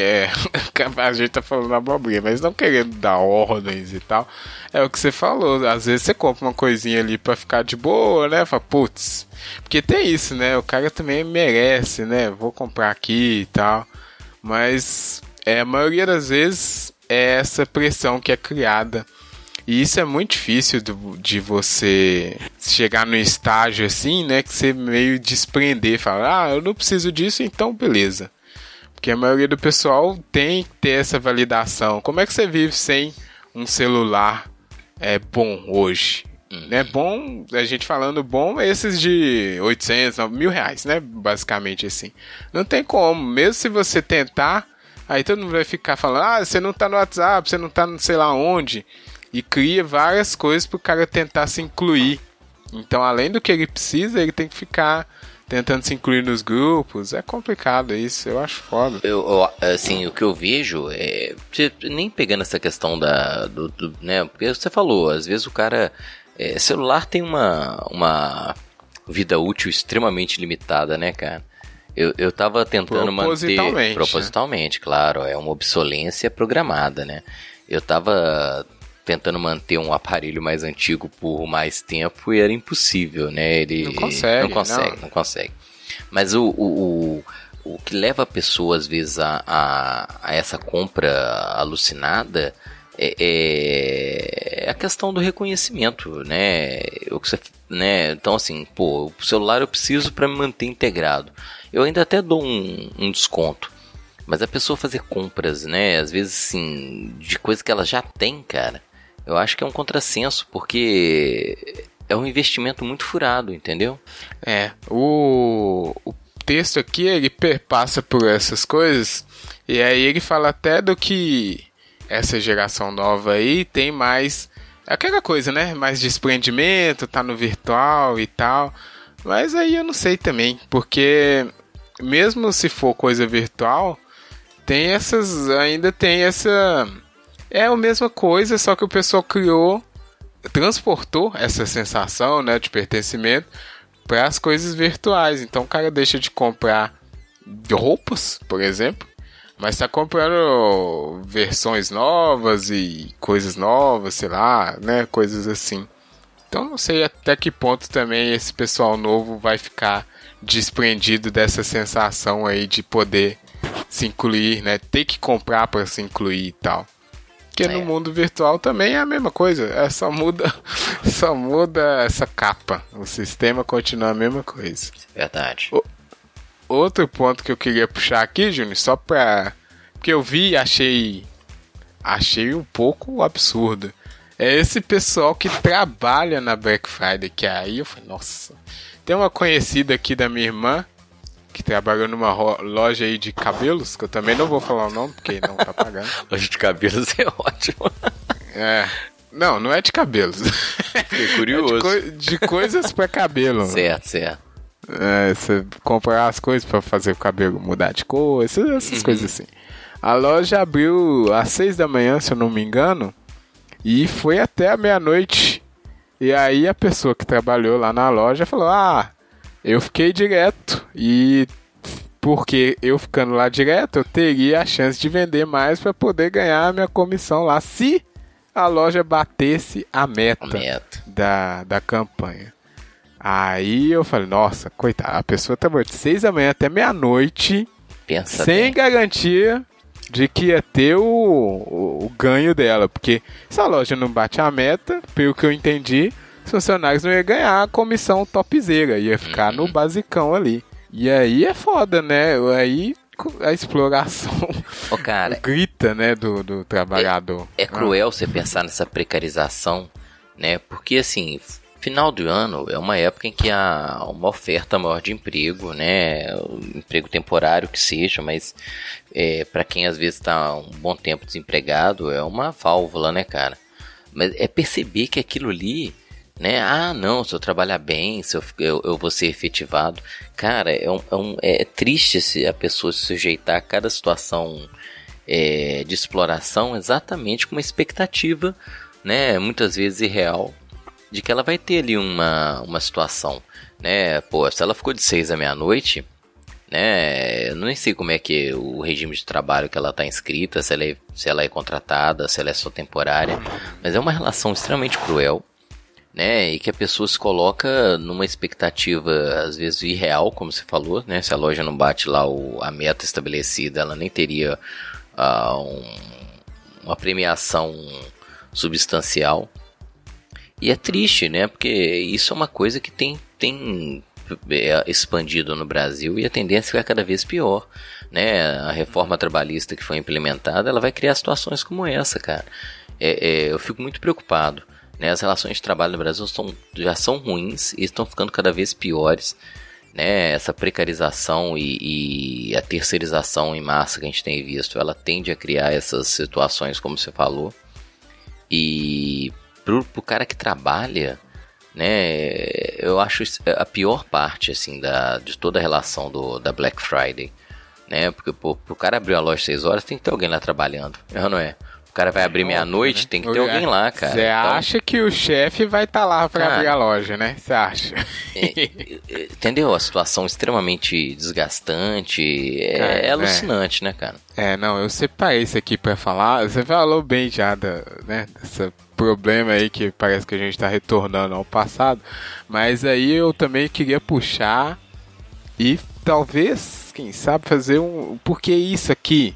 a gente tá falando abobrinha, mas não querendo dar ordens e tal, é o que você falou, às vezes você compra uma coisinha ali pra ficar de boa, né, fala, putz, porque tem isso, né, o cara também merece, né, vou comprar aqui e tal, mas a maioria das vezes é essa pressão que é criada. E isso é muito difícil de você chegar no estágio assim, né? Que você meio desprender, falar, eu não preciso disso, então beleza. Porque a maioria do pessoal tem que ter essa validação. Como é que você vive sem um celular bom hoje? Né? Bom, a gente falando bom, esses de 800, R$1.000, né? Basicamente assim. Não tem como, mesmo se você tentar, aí todo mundo vai ficar falando, você não tá no WhatsApp, você não tá no sei lá onde... E cria várias coisas pro cara tentar se incluir. Então, além do que ele precisa, ele tem que ficar tentando se incluir nos grupos. É complicado isso, eu acho foda. Assim, o que eu vejo é... Nem pegando essa questão né, porque você falou, às vezes o cara... celular tem uma vida útil extremamente limitada, né, cara? Eu tava tentando manter... Propositalmente, né? Claro. É uma obsolência programada, né? Eu tava... tentando manter um aparelho mais antigo por mais tempo e era impossível, né? Ele não consegue. Mas o que leva a pessoa às vezes a essa compra alucinada é a questão do reconhecimento, né? Então assim, o celular eu preciso para me manter integrado. Eu ainda até dou um desconto, Mas a pessoa fazer compras, né, às vezes assim, de coisa que ela já tem, cara, eu acho que é um contrassenso, porque é um investimento muito furado, entendeu? É, o texto aqui, ele perpassa por essas coisas, e aí ele fala até do que essa geração nova aí tem mais, aquela coisa, né, mais desprendimento, tá no virtual e tal, mas aí eu não sei também, porque mesmo se for coisa virtual, tem essas, ainda tem essa, é a mesma coisa, só que o pessoal criou, transportou essa sensação, né, de pertencimento para as coisas virtuais. Então o cara deixa de comprar roupas, por exemplo, mas está comprando versões novas e coisas novas, sei lá, né, coisas assim. Então não sei até que ponto também esse pessoal novo vai ficar desprendido dessa sensação aí de poder se incluir, né, ter que comprar para se incluir e tal. Porque no mundo virtual também é a mesma coisa, só muda essa capa, o sistema continua a mesma coisa. Verdade. Outro ponto que eu queria puxar aqui, Júnior, só pra... Porque eu vi e achei um pouco absurdo. É esse pessoal que trabalha na Black Friday, que aí eu falei, nossa... Tem uma conhecida aqui da minha irmã, que trabalhou numa loja aí de cabelos, que eu também não vou falar o nome, porque não tá pagando. Loja de cabelos é ótimo. É. Não é de cabelos. Fiquei curioso. É de coisas pra cabelo. Certo. É, você comprar as coisas pra fazer o cabelo mudar de cor, essas coisas assim. A loja abriu às 6 da manhã, se eu não me engano, e foi até a meia-noite. E aí a pessoa que trabalhou lá na loja falou, eu fiquei direto, e porque eu ficando lá direto, eu teria a chance de vender mais para poder ganhar a minha comissão lá, se a loja batesse a meta. Da campanha. Aí eu falei, nossa, coitada, a pessoa trabalhou de 6 da manhã até meia-noite, sem garantia de que ia ter o ganho dela, porque se a loja não bate a meta, pelo que eu entendi, os funcionários não iam ganhar a comissão topzera, ia ficar no basicão ali. E aí é foda, né? Aí a exploração cara, grita, né, do trabalhador. É cruel você pensar nessa precarização, né? Porque, assim, final do ano é uma época em que há uma oferta maior de emprego, né? Emprego temporário que seja, mas para quem às vezes está um bom tempo desempregado, é uma válvula, né, cara? Mas é perceber que aquilo ali, né? Ah, não, se eu trabalhar bem, se eu vou ser efetivado. Cara, é triste a pessoa se sujeitar a cada situação de exploração exatamente com uma expectativa, né, muitas vezes irreal, de que ela vai ter ali uma situação, né? Pô, se ela ficou de 6 à meia-noite, né, eu nem sei como é que é o regime de trabalho que ela tá inscrita, se ela é contratada, se ela é só temporária, mas é uma relação extremamente cruel, né, e que a pessoa se coloca numa expectativa às vezes irreal, como você falou, né, se a loja não bate lá a meta estabelecida, ela nem teria uma premiação substancial, e é triste, né, porque isso é uma coisa que tem expandido no Brasil, e a tendência é cada vez pior, né, a reforma trabalhista que foi implementada, ela vai criar situações como essa, cara, eu fico muito preocupado. As relações de trabalho no Brasil já são ruins e estão ficando cada vez piores, né? Essa precarização e a terceirização em massa que a gente tem visto, ela tende a criar essas situações, como você falou. E pro cara que trabalha, né, eu acho a pior parte assim, de toda a relação da Black Friday, né? Porque pro cara abrir uma loja 6 horas, tem que ter alguém lá trabalhando, não é? O cara vai abrir meia-noite, tem que ter alguém lá, cara. Você acha que o chefe vai estar lá pra abrir a loja, né? Você acha? Entendeu? A situação extremamente desgastante, é alucinante, né, cara? Eu separei isso aqui pra falar. Você falou bem já desse problema aí que parece que a gente tá retornando ao passado. Mas aí eu também queria puxar e talvez, quem sabe, fazer um... Porque isso aqui...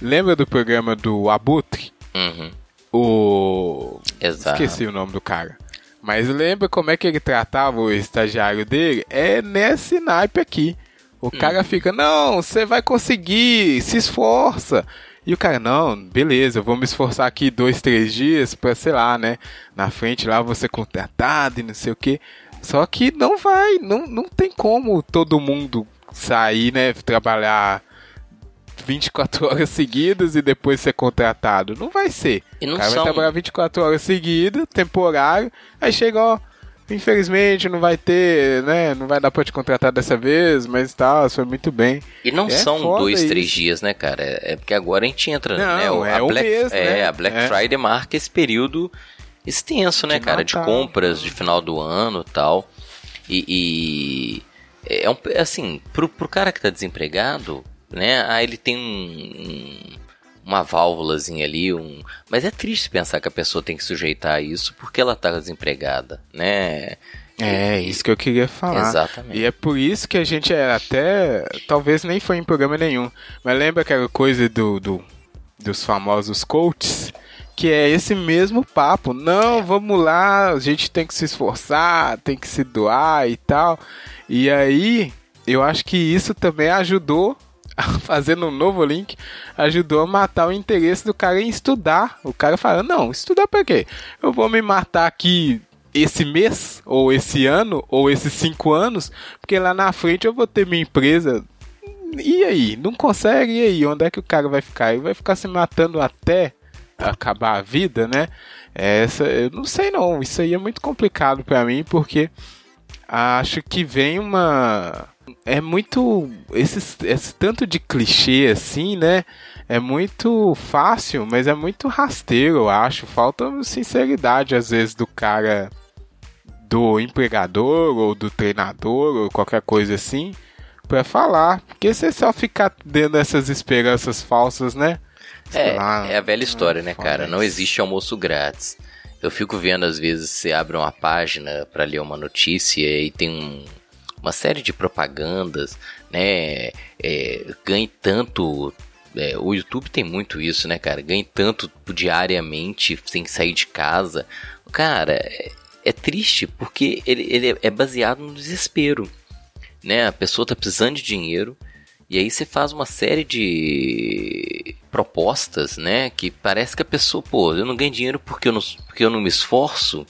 Lembra do programa do Abutre? Uhum. Exato. Esqueci o nome do cara. Mas lembra como é que ele tratava o estagiário dele? É nesse naipe aqui. O cara fica, não, você vai conseguir, se esforça. E o cara, não, beleza, eu vou me esforçar aqui 2-3 dias pra, sei lá, né, na frente lá você contratado e não sei o quê. Só que não vai, não tem como todo mundo sair, né, trabalhar 24 horas seguidas e depois ser contratado. Não vai ser. E não o cara vai trabalhar 24 horas seguidas, temporário, aí chega, ó, infelizmente não vai ter, né, não vai dar pra te contratar dessa vez, mas tá, foi muito bem. E não são 2-3 dias, né, cara? É porque agora a gente entra, não, né? A Black Friday marca esse período extenso, né, cara? De compras de final do ano e tal. E é um, assim, pro cara que tá desempregado, né, aí ele tem uma válvulazinha ali, mas é triste pensar que a pessoa tem que sujeitar isso porque ela tá desempregada, né? É, isso que eu queria falar. Exatamente. E é por isso que a gente até, talvez nem foi em programa nenhum, mas lembra aquela coisa dos famosos coaches? Que é esse mesmo papo, não, vamos lá, a gente tem que se esforçar, tem que se doar e tal. E aí, eu acho que isso também ajudou, fazendo um novo link, ajudou a matar o interesse do cara em estudar. O cara fala, não, estudar pra quê? Eu vou me matar aqui esse mês, ou esse ano, ou esses 5 anos, porque lá na frente eu vou ter minha empresa. E aí? Não consegue? E aí? Onde é que o cara vai ficar? Ele vai ficar se matando até acabar a vida, né? Eu não sei não, isso aí é muito complicado pra mim, porque acho que vem uma... É muito... Esse tanto de clichê assim, né? É muito fácil, mas é muito rasteiro, eu acho. Falta sinceridade, às vezes, do cara, do empregador ou do treinador ou qualquer coisa assim, pra falar. Porque você só ficar dando essas esperanças falsas, né? É a velha história, né, cara? Não existe almoço grátis. Eu fico vendo, às vezes, você abre uma página pra ler uma notícia e tem uma série de propagandas, né? Ganhe tanto... o YouTube tem muito isso, né, cara? Ganhe tanto diariamente sem sair de casa. Cara, é triste porque ele é baseado no desespero, né? A pessoa tá precisando de dinheiro e aí você faz uma série de propostas, né? Que parece que a pessoa, pô, eu não ganho dinheiro porque eu não me esforço.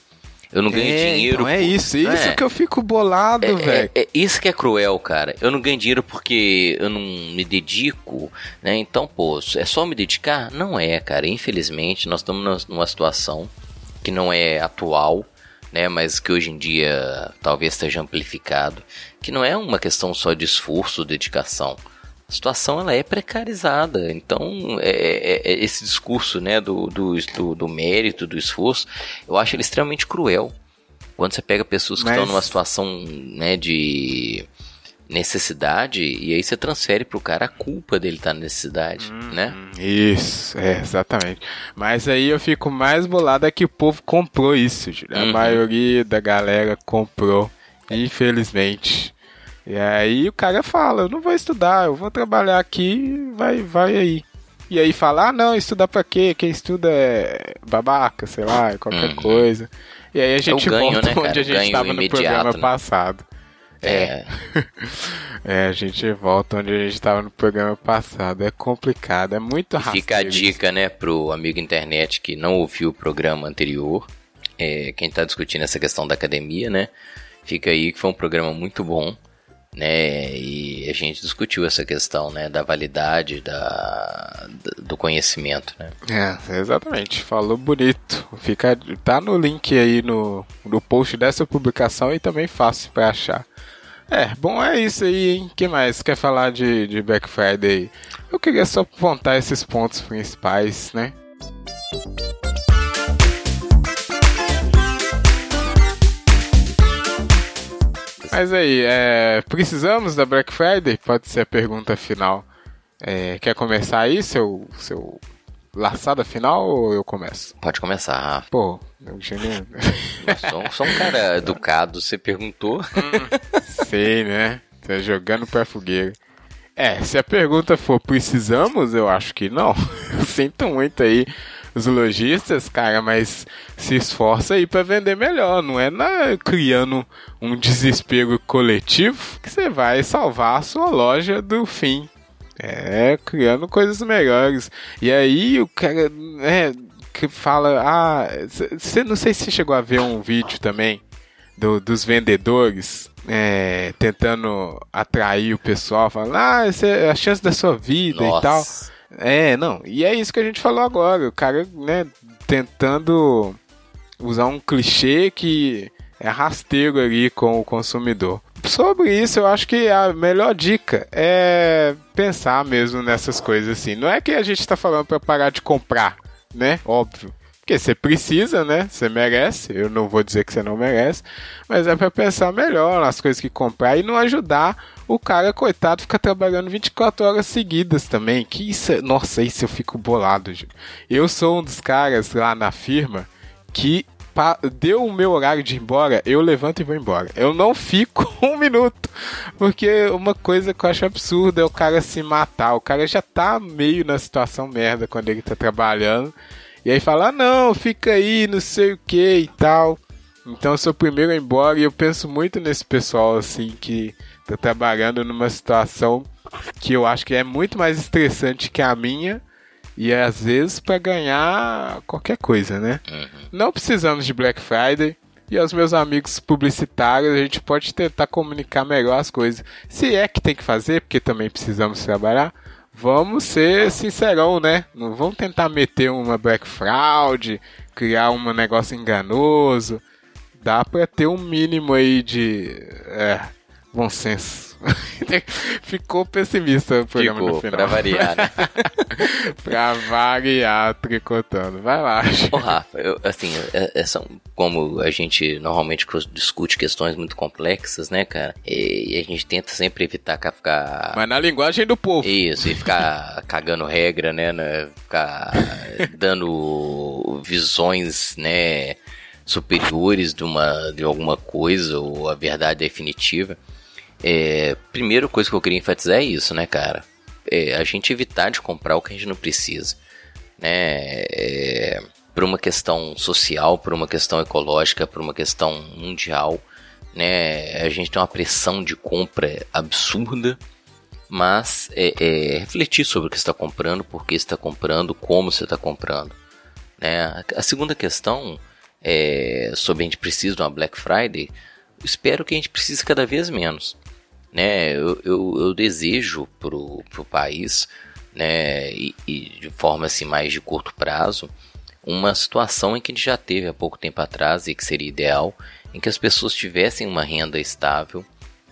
Eu não ganho dinheiro... Não é isso, isso que eu fico bolado, velho. Isso que é cruel, cara. Eu não ganho dinheiro porque eu não me dedico, né? Então, pô, é só me dedicar? Não é, cara. Infelizmente, nós estamos numa situação que não é atual, né? Mas que hoje em dia talvez esteja amplificado. Que não é uma questão só de esforço, dedicação. A situação, ela é precarizada, então esse discurso, né, do mérito, do esforço, eu acho ele extremamente cruel. Quando você pega pessoas que estão numa situação, né, de necessidade, e aí você transfere pro cara a culpa dele estar na necessidade, né? Isso, exatamente. Mas aí eu fico mais bolado é que o povo comprou isso, a maioria da galera comprou, infelizmente. E aí o cara fala, eu não vou estudar, eu vou trabalhar aqui, vai aí. E aí fala, não, estudar pra quê? Quem estuda é babaca, sei lá, é qualquer coisa. E aí a gente volta, né, onde a gente estava no programa, né, passado. A gente volta onde a gente estava no programa passado. É complicado, é muito rasteiro. Fica a dica, né, pro amigo internet que não ouviu o programa anterior, quem tá discutindo essa questão da academia, né, fica aí que foi um programa muito bom. Né, e a gente discutiu essa questão, né, da validade do conhecimento, né? Exatamente, falou bonito. Tá no link aí no post dessa publicação e também fácil para achar. Bom, é isso aí, hein? Que mais? Quer falar de Black Friday? Eu queria só apontar esses pontos principais, né? Mas aí, precisamos da Black Friday? Pode ser a pergunta final. Quer começar aí, seu laçada final, ou eu começo? Pode começar, Rafa. Pô, eu sou um cara educado, você perguntou. Sei, né? Tá jogando pra fogueira. Se a pergunta for precisamos, eu acho que não. Eu sinto muito aí os lojistas, cara, mas se esforça aí pra vender melhor, não é criando um desespero coletivo que você vai salvar a sua loja do fim. É, criando coisas melhores. E aí o cara que fala, você não sei se você chegou a ver um vídeo também dos vendedores tentando atrair o pessoal, falando, essa é a chance da sua vida. Nossa. E tal. E é isso que a gente falou agora. O cara, tentando usar um clichê que é rasteiro ali com o consumidor. Sobre isso, eu acho que a melhor dica é pensar mesmo nessas coisas assim. Não é que a gente tá falando pra parar de comprar, né? Óbvio. Porque você precisa, né? Você merece. Eu não vou dizer que você não merece. Mas é pra pensar melhor nas coisas que comprar e não ajudar o cara, coitado, ficar trabalhando 24 horas seguidas também. Que isso... Nossa, isso eu fico bolado, Júlio. Eu sou um dos caras lá na firma que... deu o meu horário de ir embora, eu levanto e vou embora. Eu não fico um minuto, porque uma coisa que eu acho absurda é o cara se matar. O cara já tá meio na situação merda quando ele tá trabalhando, e aí fala, não, fica aí, não sei o que e tal. Então eu sou o primeiro a ir embora, e eu penso muito nesse pessoal assim que tá trabalhando numa situação que eu acho que é muito mais estressante que a minha. E às vezes para ganhar qualquer coisa, né? Uhum. Não precisamos de Black Friday. E aos meus amigos publicitários, a gente pode tentar comunicar melhor as coisas. Se é que tem que fazer, porque também precisamos trabalhar, vamos ser sincerão, né? Não vamos tentar meter uma Black Fraud, criar um negócio enganoso. Dá para ter um mínimo aí de... bom senso. Ficou pessimista o programa no final. Pra variar, né? Pra variar, tricotando. Vai lá. Ô, Rafa, como a gente normalmente discute questões muito complexas, né, cara? E a gente tenta sempre evitar ficar... Mas na linguagem do povo. Isso, e ficar cagando regra, né? Ficar dando visões, né, superiores de alguma coisa ou a verdade definitiva. Primeira coisa que eu queria enfatizar é isso, né, cara? A gente evitar de comprar o que a gente não precisa, né? Por uma questão social, por uma questão ecológica, por uma questão mundial, né? A gente tem uma pressão de compra absurda, mas refletir sobre o que você está comprando, por que você está comprando, como você está comprando, né? A segunda questão é sobre a gente precisa de uma Black Friday. Espero que a gente precise cada vez menos. Né, eu desejo pro país, né, e de forma assim, mais de curto prazo, uma situação em que a gente já teve há pouco tempo atrás e que seria ideal, em que as pessoas tivessem uma renda estável,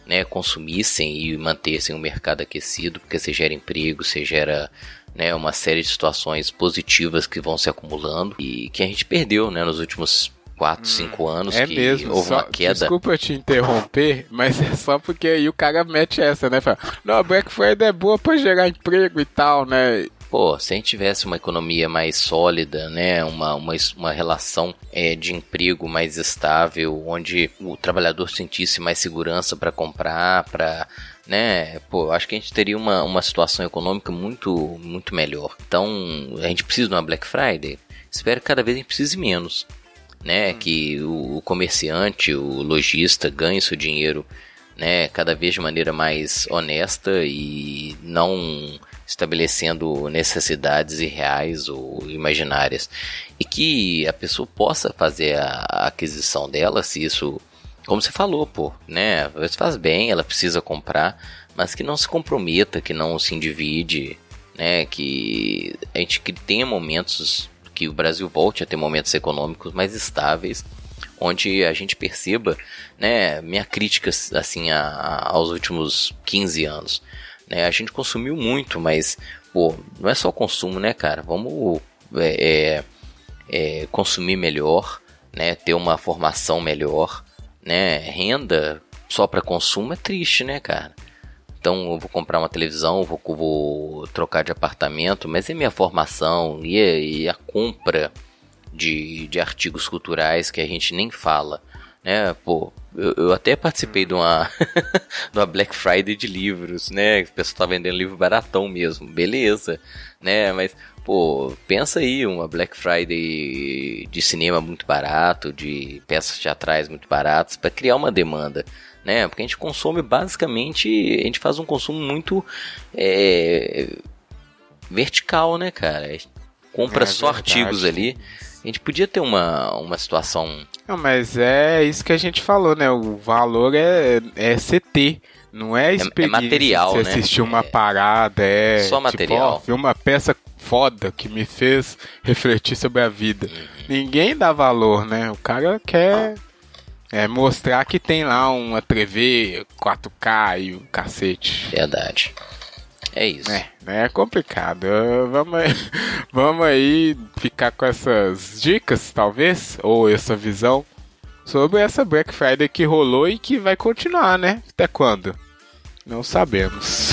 né, consumissem e mantessem o mercado aquecido, porque você gera emprego, você gera, né, uma série de situações positivas que vão se acumulando e que a gente perdeu, né, nos últimos 4, 5 anos, que mesmo, houve uma queda. Desculpa eu te interromper, mas é só porque aí o cara mete essa, né? Fala, não, a Black Friday é boa pra gerar emprego e tal, né? Pô, se a gente tivesse uma economia mais sólida, né? Uma relação de emprego mais estável, onde o trabalhador sentisse mais segurança pra comprar, pra... Né? Pô, acho que a gente teria uma situação econômica muito, muito melhor. Então, a gente precisa de uma Black Friday? Espero que cada vez a gente precise menos. Né, que o comerciante, o lojista ganhe seu dinheiro, né, cada vez de maneira mais honesta e não estabelecendo necessidades irreais ou imaginárias, e que a pessoa possa fazer a aquisição dela, se isso, como você falou, pô, né, faz bem, ela precisa comprar, mas que não se comprometa, que não se endivide, né, que a gente tenha momentos... que o Brasil volte a ter momentos econômicos mais estáveis, onde a gente perceba, né, minha crítica assim, aos últimos 15 anos, né, a gente consumiu muito, mas pô, não é só consumo, né, cara, vamos consumir melhor, né, ter uma formação melhor, né, renda só para consumo é triste, né, cara. Então eu vou comprar uma televisão, vou trocar de apartamento, mas é minha formação e a compra de artigos culturais que a gente nem fala, né? Pô, eu até participei de uma Black Friday de livros, né? O pessoal tá vendendo livro baratão mesmo, beleza, né? Mas, pô, pensa aí, uma Black Friday de cinema muito barato, de peças teatrais muito baratas, para criar uma demanda, né? Porque a gente consome basicamente, a gente faz um consumo muito vertical, né, cara? A gente compra só artigos ali. A gente podia ter uma situação... Não, mas é isso que a gente falou, né? O valor é CT, não é experiência. É material, você, né? Você assistir uma parada, só material. Tipo, ó, uma peça foda que me fez refletir sobre a vida. Ninguém dá valor, né? O cara quer mostrar que tem lá uma TV 4K e o cacete. Verdade. É isso. É complicado. Vamos aí ficar com essas dicas, talvez, ou essa visão, sobre essa Black Friday que rolou e que vai continuar, né? Até quando? Não sabemos.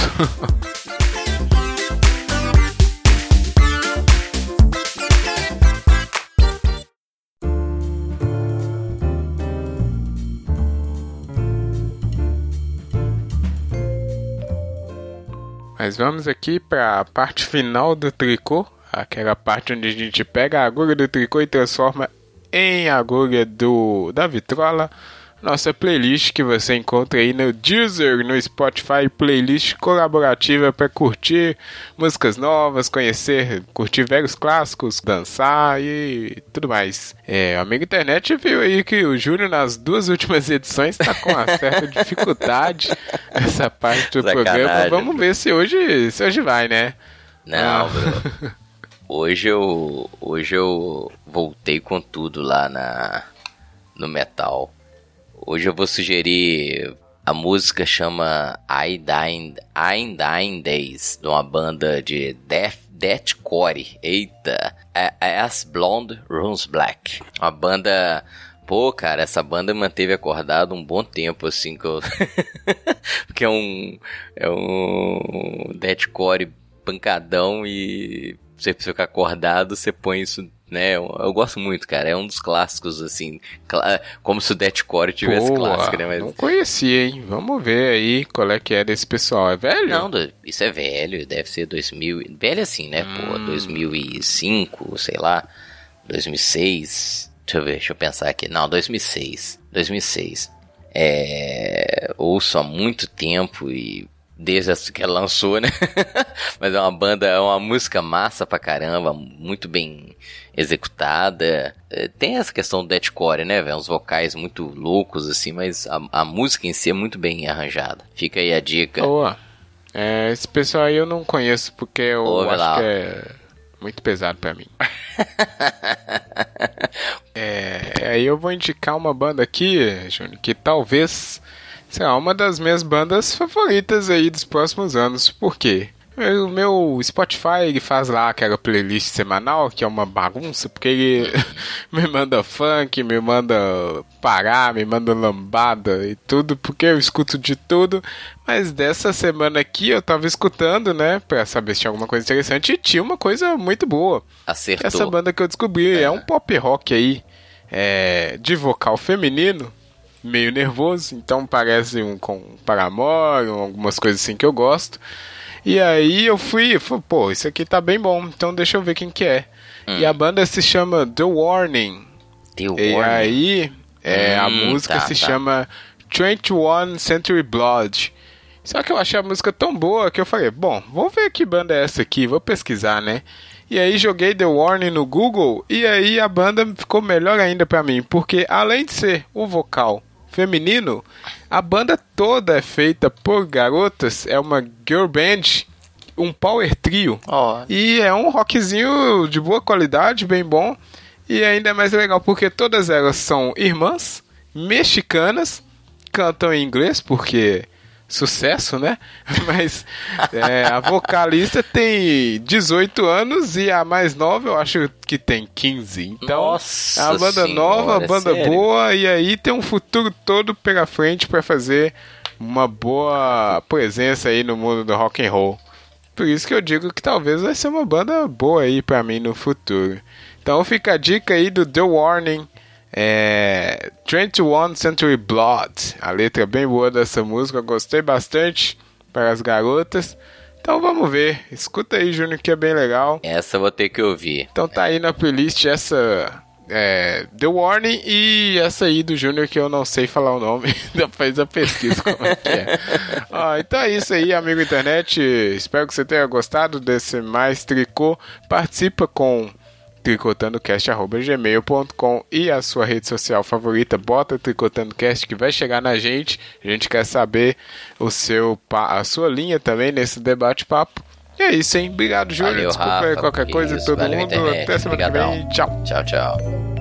Mas vamos aqui para a parte final do tricô, aquela parte onde a gente pega a agulha do tricô e transforma em agulha da vitrola, nossa playlist que você encontra aí no Deezer, no Spotify, playlist colaborativa para curtir músicas novas, curtir velhos clássicos, dançar e tudo mais. É, amigo internet viu aí que o Júnior nas duas últimas edições tá com uma certa dificuldade nessa parte do programa. Vamos ver se hoje vai, né? Não, Bruno. Hoje eu voltei com tudo lá no metal. Hoje eu vou sugerir, a música chama Dying Days, de uma banda de Deathcore, eita, as Blonde Runes Black. Uma banda, pô cara, essa banda manteve acordado um bom tempo, assim, que eu... porque é um Deathcore pancadão e você precisa ficar acordado, você põe isso... Né? Eu gosto muito, cara. É um dos clássicos, assim. Como se o Deathcore tivesse clássico, né? Mas... Não conhecia, hein? Vamos ver aí qual é que é desse pessoal. É velho? Não, isso é velho. Deve ser 2000... Velho assim, né? Pô, 2005, sei lá. 2006. Deixa eu pensar aqui. Não, 2006. Ouço há muito tempo e... desde que ela lançou, né? Mas é uma banda, é uma música massa pra caramba, muito bem executada. Tem essa questão do deathcore, né, velho? Uns vocais muito loucos, assim, mas a música em si é muito bem arranjada. Fica aí a dica. Boa. Esse pessoal aí eu não conheço, porque eu acho que é muito pesado pra mim. Aí eu vou indicar uma banda aqui, Júnior, que talvez... será uma das minhas bandas favoritas aí dos próximos anos. Por quê? O meu Spotify, ele faz lá aquela playlist semanal, que é uma bagunça, porque ele me manda funk, me manda pará, me manda lambada e tudo, porque eu escuto de tudo. Mas dessa semana aqui eu tava escutando, né, pra saber se tinha alguma coisa interessante, e tinha uma coisa muito boa. Acertou. Essa banda que eu descobri é um pop rock aí, de vocal feminino, meio nervoso, então parece com Paramore, algumas coisas assim que eu gosto. E aí eu fui, pô, isso aqui tá bem bom, então deixa eu ver quem que é. E a banda se chama The Warning. E aí a música se chama 21st Century Blood. Só que eu achei a música tão boa que eu falei, bom, vamos ver que banda é essa aqui, vou pesquisar, né? E aí joguei The Warning no Google e aí a banda ficou melhor ainda pra mim, porque além de ser o vocal feminino, a banda toda é feita por garotas, é uma girl band, um power trio, e é um rockzinho de boa qualidade, bem bom, e ainda é mais legal porque todas elas são irmãs mexicanas, cantam em inglês porque sucesso, né? Mas a vocalista tem 18 anos e a mais nova eu acho que tem 15. Então, nossa, a banda senhora, nova, a banda sério? Boa, e aí tem um futuro todo pela frente para fazer uma boa presença aí no mundo do rock and roll. Por isso que eu digo que talvez vai ser uma banda boa aí para mim no futuro. Então fica a dica aí do The Warning, É 21st Century Blood. A letra é bem boa dessa música, eu gostei bastante, para as garotas. Então vamos ver, escuta aí, Júnior, que é bem legal. Essa eu vou ter que ouvir. Então tá aí na playlist essa The Warning e essa aí do Júnior, que eu não sei falar o nome. Depois eu pesquiso como é que é. Ó, então é isso aí, amigo internet. Espero que você tenha gostado desse mais tricô. Participa com tricotandocast@gmail.com e a sua rede social favorita, bota tricotandocast que vai chegar na gente. A gente quer saber a sua linha também nesse debate-papo. E é isso, hein? Obrigado, Júlio. Desculpa Rafa, qualquer coisa, todo mundo. Internet. Até semana que vem. Tchau. Tchau, tchau.